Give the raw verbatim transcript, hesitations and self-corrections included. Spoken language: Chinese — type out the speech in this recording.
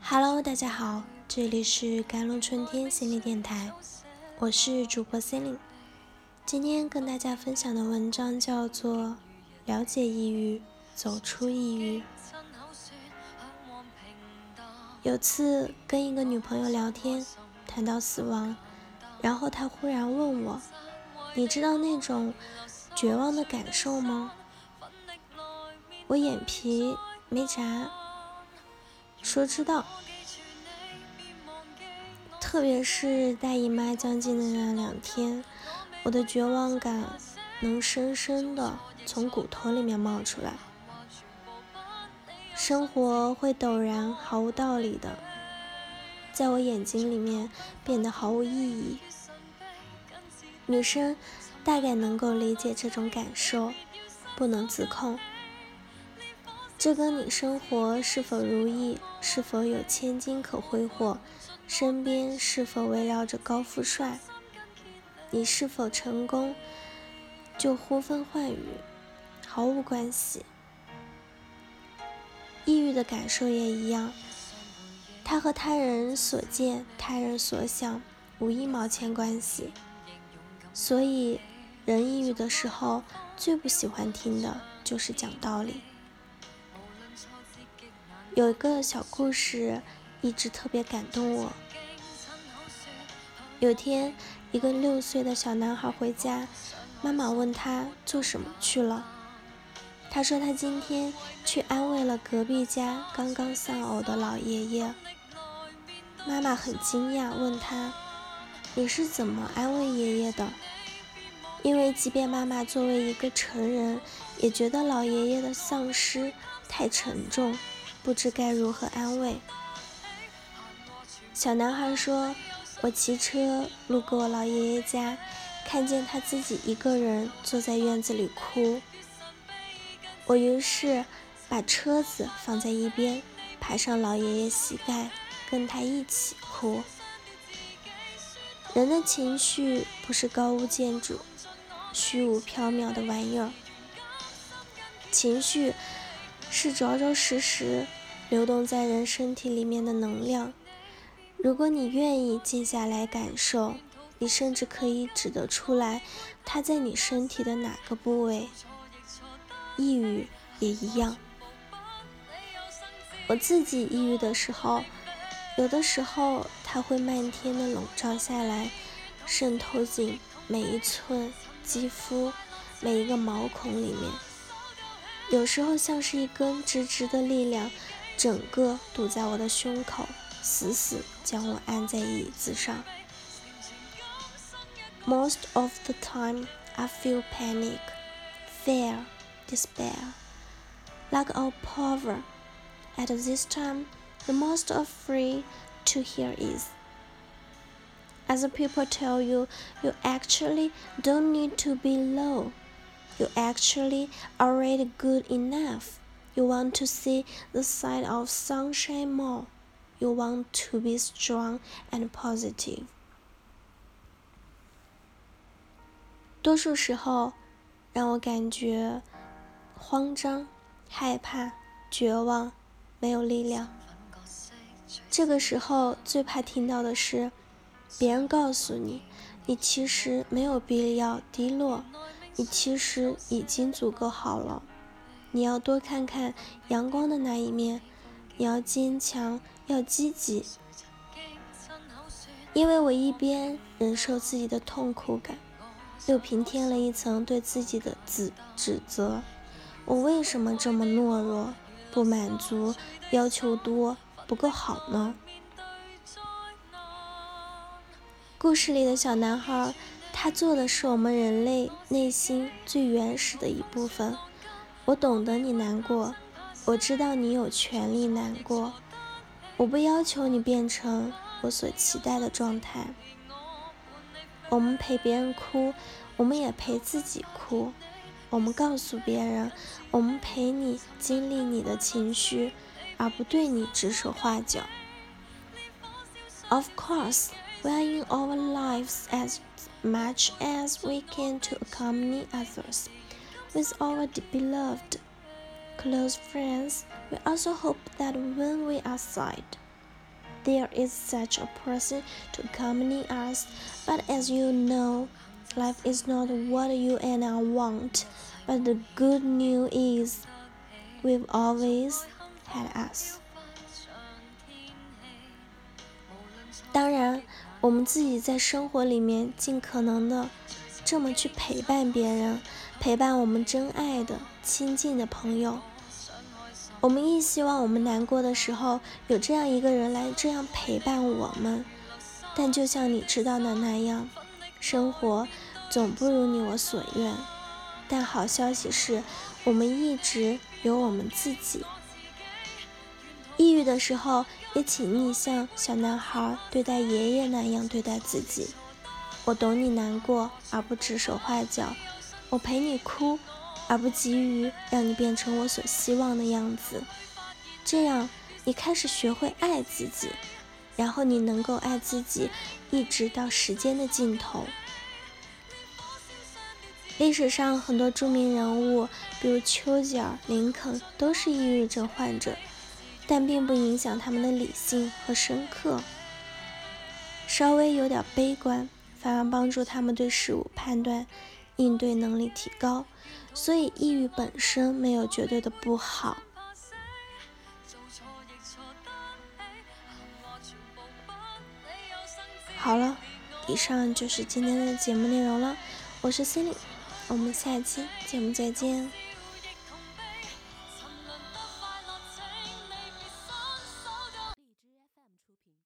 Hello， 大家好，这里是甘露春天心理电台，我是主播 Seiling。今天跟大家分享的文章叫做《了解抑郁，走出抑郁》。有次跟一个女朋友聊天，谈到死亡，然后她忽然问我：“你知道那种绝望的感受吗？”我眼皮没眨，说知道。特别是大姨妈将近的那两天，我的绝望感能深深的从骨头里面冒出来。生活会陡然毫无道理的在我眼睛里面变得毫无意义。女生大概能够理解这种感受，不能自控，这跟你生活是否如意，是否有千金可挥霍，身边是否围绕着高富帅，你是否成功，就呼风唤雨，毫无关系。抑郁的感受也一样，它和他人所见，他人所想，无一毛钱关系。所以，人抑郁的时候，最不喜欢听的就是讲道理。有一个小故事，一直特别感动我。有天，一个六岁的小男孩回家，妈妈问他做什么去了。他说他今天去安慰了隔壁家刚刚丧偶的老爷爷。妈妈很惊讶，问他：“你是怎么安慰爷爷的？”因为即便妈妈作为一个成人，也觉得老爷爷的丧失太沉重，不知该如何安慰。小男孩说：“我骑车路过我老爷爷家，看见他自己一个人坐在院子里哭。我于是把车子放在一边，爬上老爷爷膝盖，跟他一起哭。”人的情绪不是高屋建筑、虚无缥缈的玩意儿，情绪是着着实实流动在人身体里面的能量。如果你愿意静下来感受，你甚至可以指得出来它在你身体的哪个部位。抑郁也一样，我自己抑郁的时候，有的时候它会漫天的笼罩下来，渗透进每一寸肌肤，每一个毛孔里面，有时候像是一根直直的力量，整个堵在我的胸口，死死将我按在椅子上。 Most of the time, I feel panic, fear, despair, lack of power. At this time, the most afraid to hear is, as people tell you, you actually don't need to be low. You actually already good enough. You want to see the side of sunshine more.You want to be strong and positive. 多数时候，让我感觉慌张、害怕、绝望，没有力量。这个时候最怕听到的是，别人告诉你，你其实没有必要低落，你其实已经足够好了。你要多看看阳光的那一面，你要坚强，要积极。因为我一边忍受自己的痛苦感，又平添了一层对自己的指指责。我为什么这么懦弱，不满足，要求多，不够好呢？故事里的小男孩，他做的是我们人类内心最原始的一部分。我懂得你难过，我知道你有权利难过，我不要求你变成我所期待的状态。我们陪别人哭，我们也陪自己哭。我们告诉别人，我们陪你经历你的情绪，而不对你指手画脚。 Of course, we are in our lives as much as we can to accompany others with our beloved. close friends, we also hope that when we are sad, there is such a person to accompany us. But as you know, life is not what you and I want. But the good news is, we've always had us. 当然，我们自己在生活里面尽可能的这么去陪伴别人，陪伴我们真爱的、亲近的朋友。我们亦希望我们难过的时候有这样一个人来这样陪伴我们。但就像你知道的那样，生活总不如你我所愿。但好消息是，我们一直有我们自己。抑郁的时候，也请你像小男孩对待爷爷那样对待自己。我懂你难过，而不指手画脚；我陪你哭，而不急于让你变成我所希望的样子。这样，你开始学会爱自己，然后你能够爱自己，一直到时间的尽头。历史上很多著名人物，比如丘吉尔、林肯，都是抑郁症患者。但并不影响他们的理性和深刻，稍微有点悲观，反而帮助他们对事物判断、应对能力提高。所以，抑郁本身没有绝对的不好。好了，以上就是今天的节目内容了。我是Seiling，我们下期节目再见。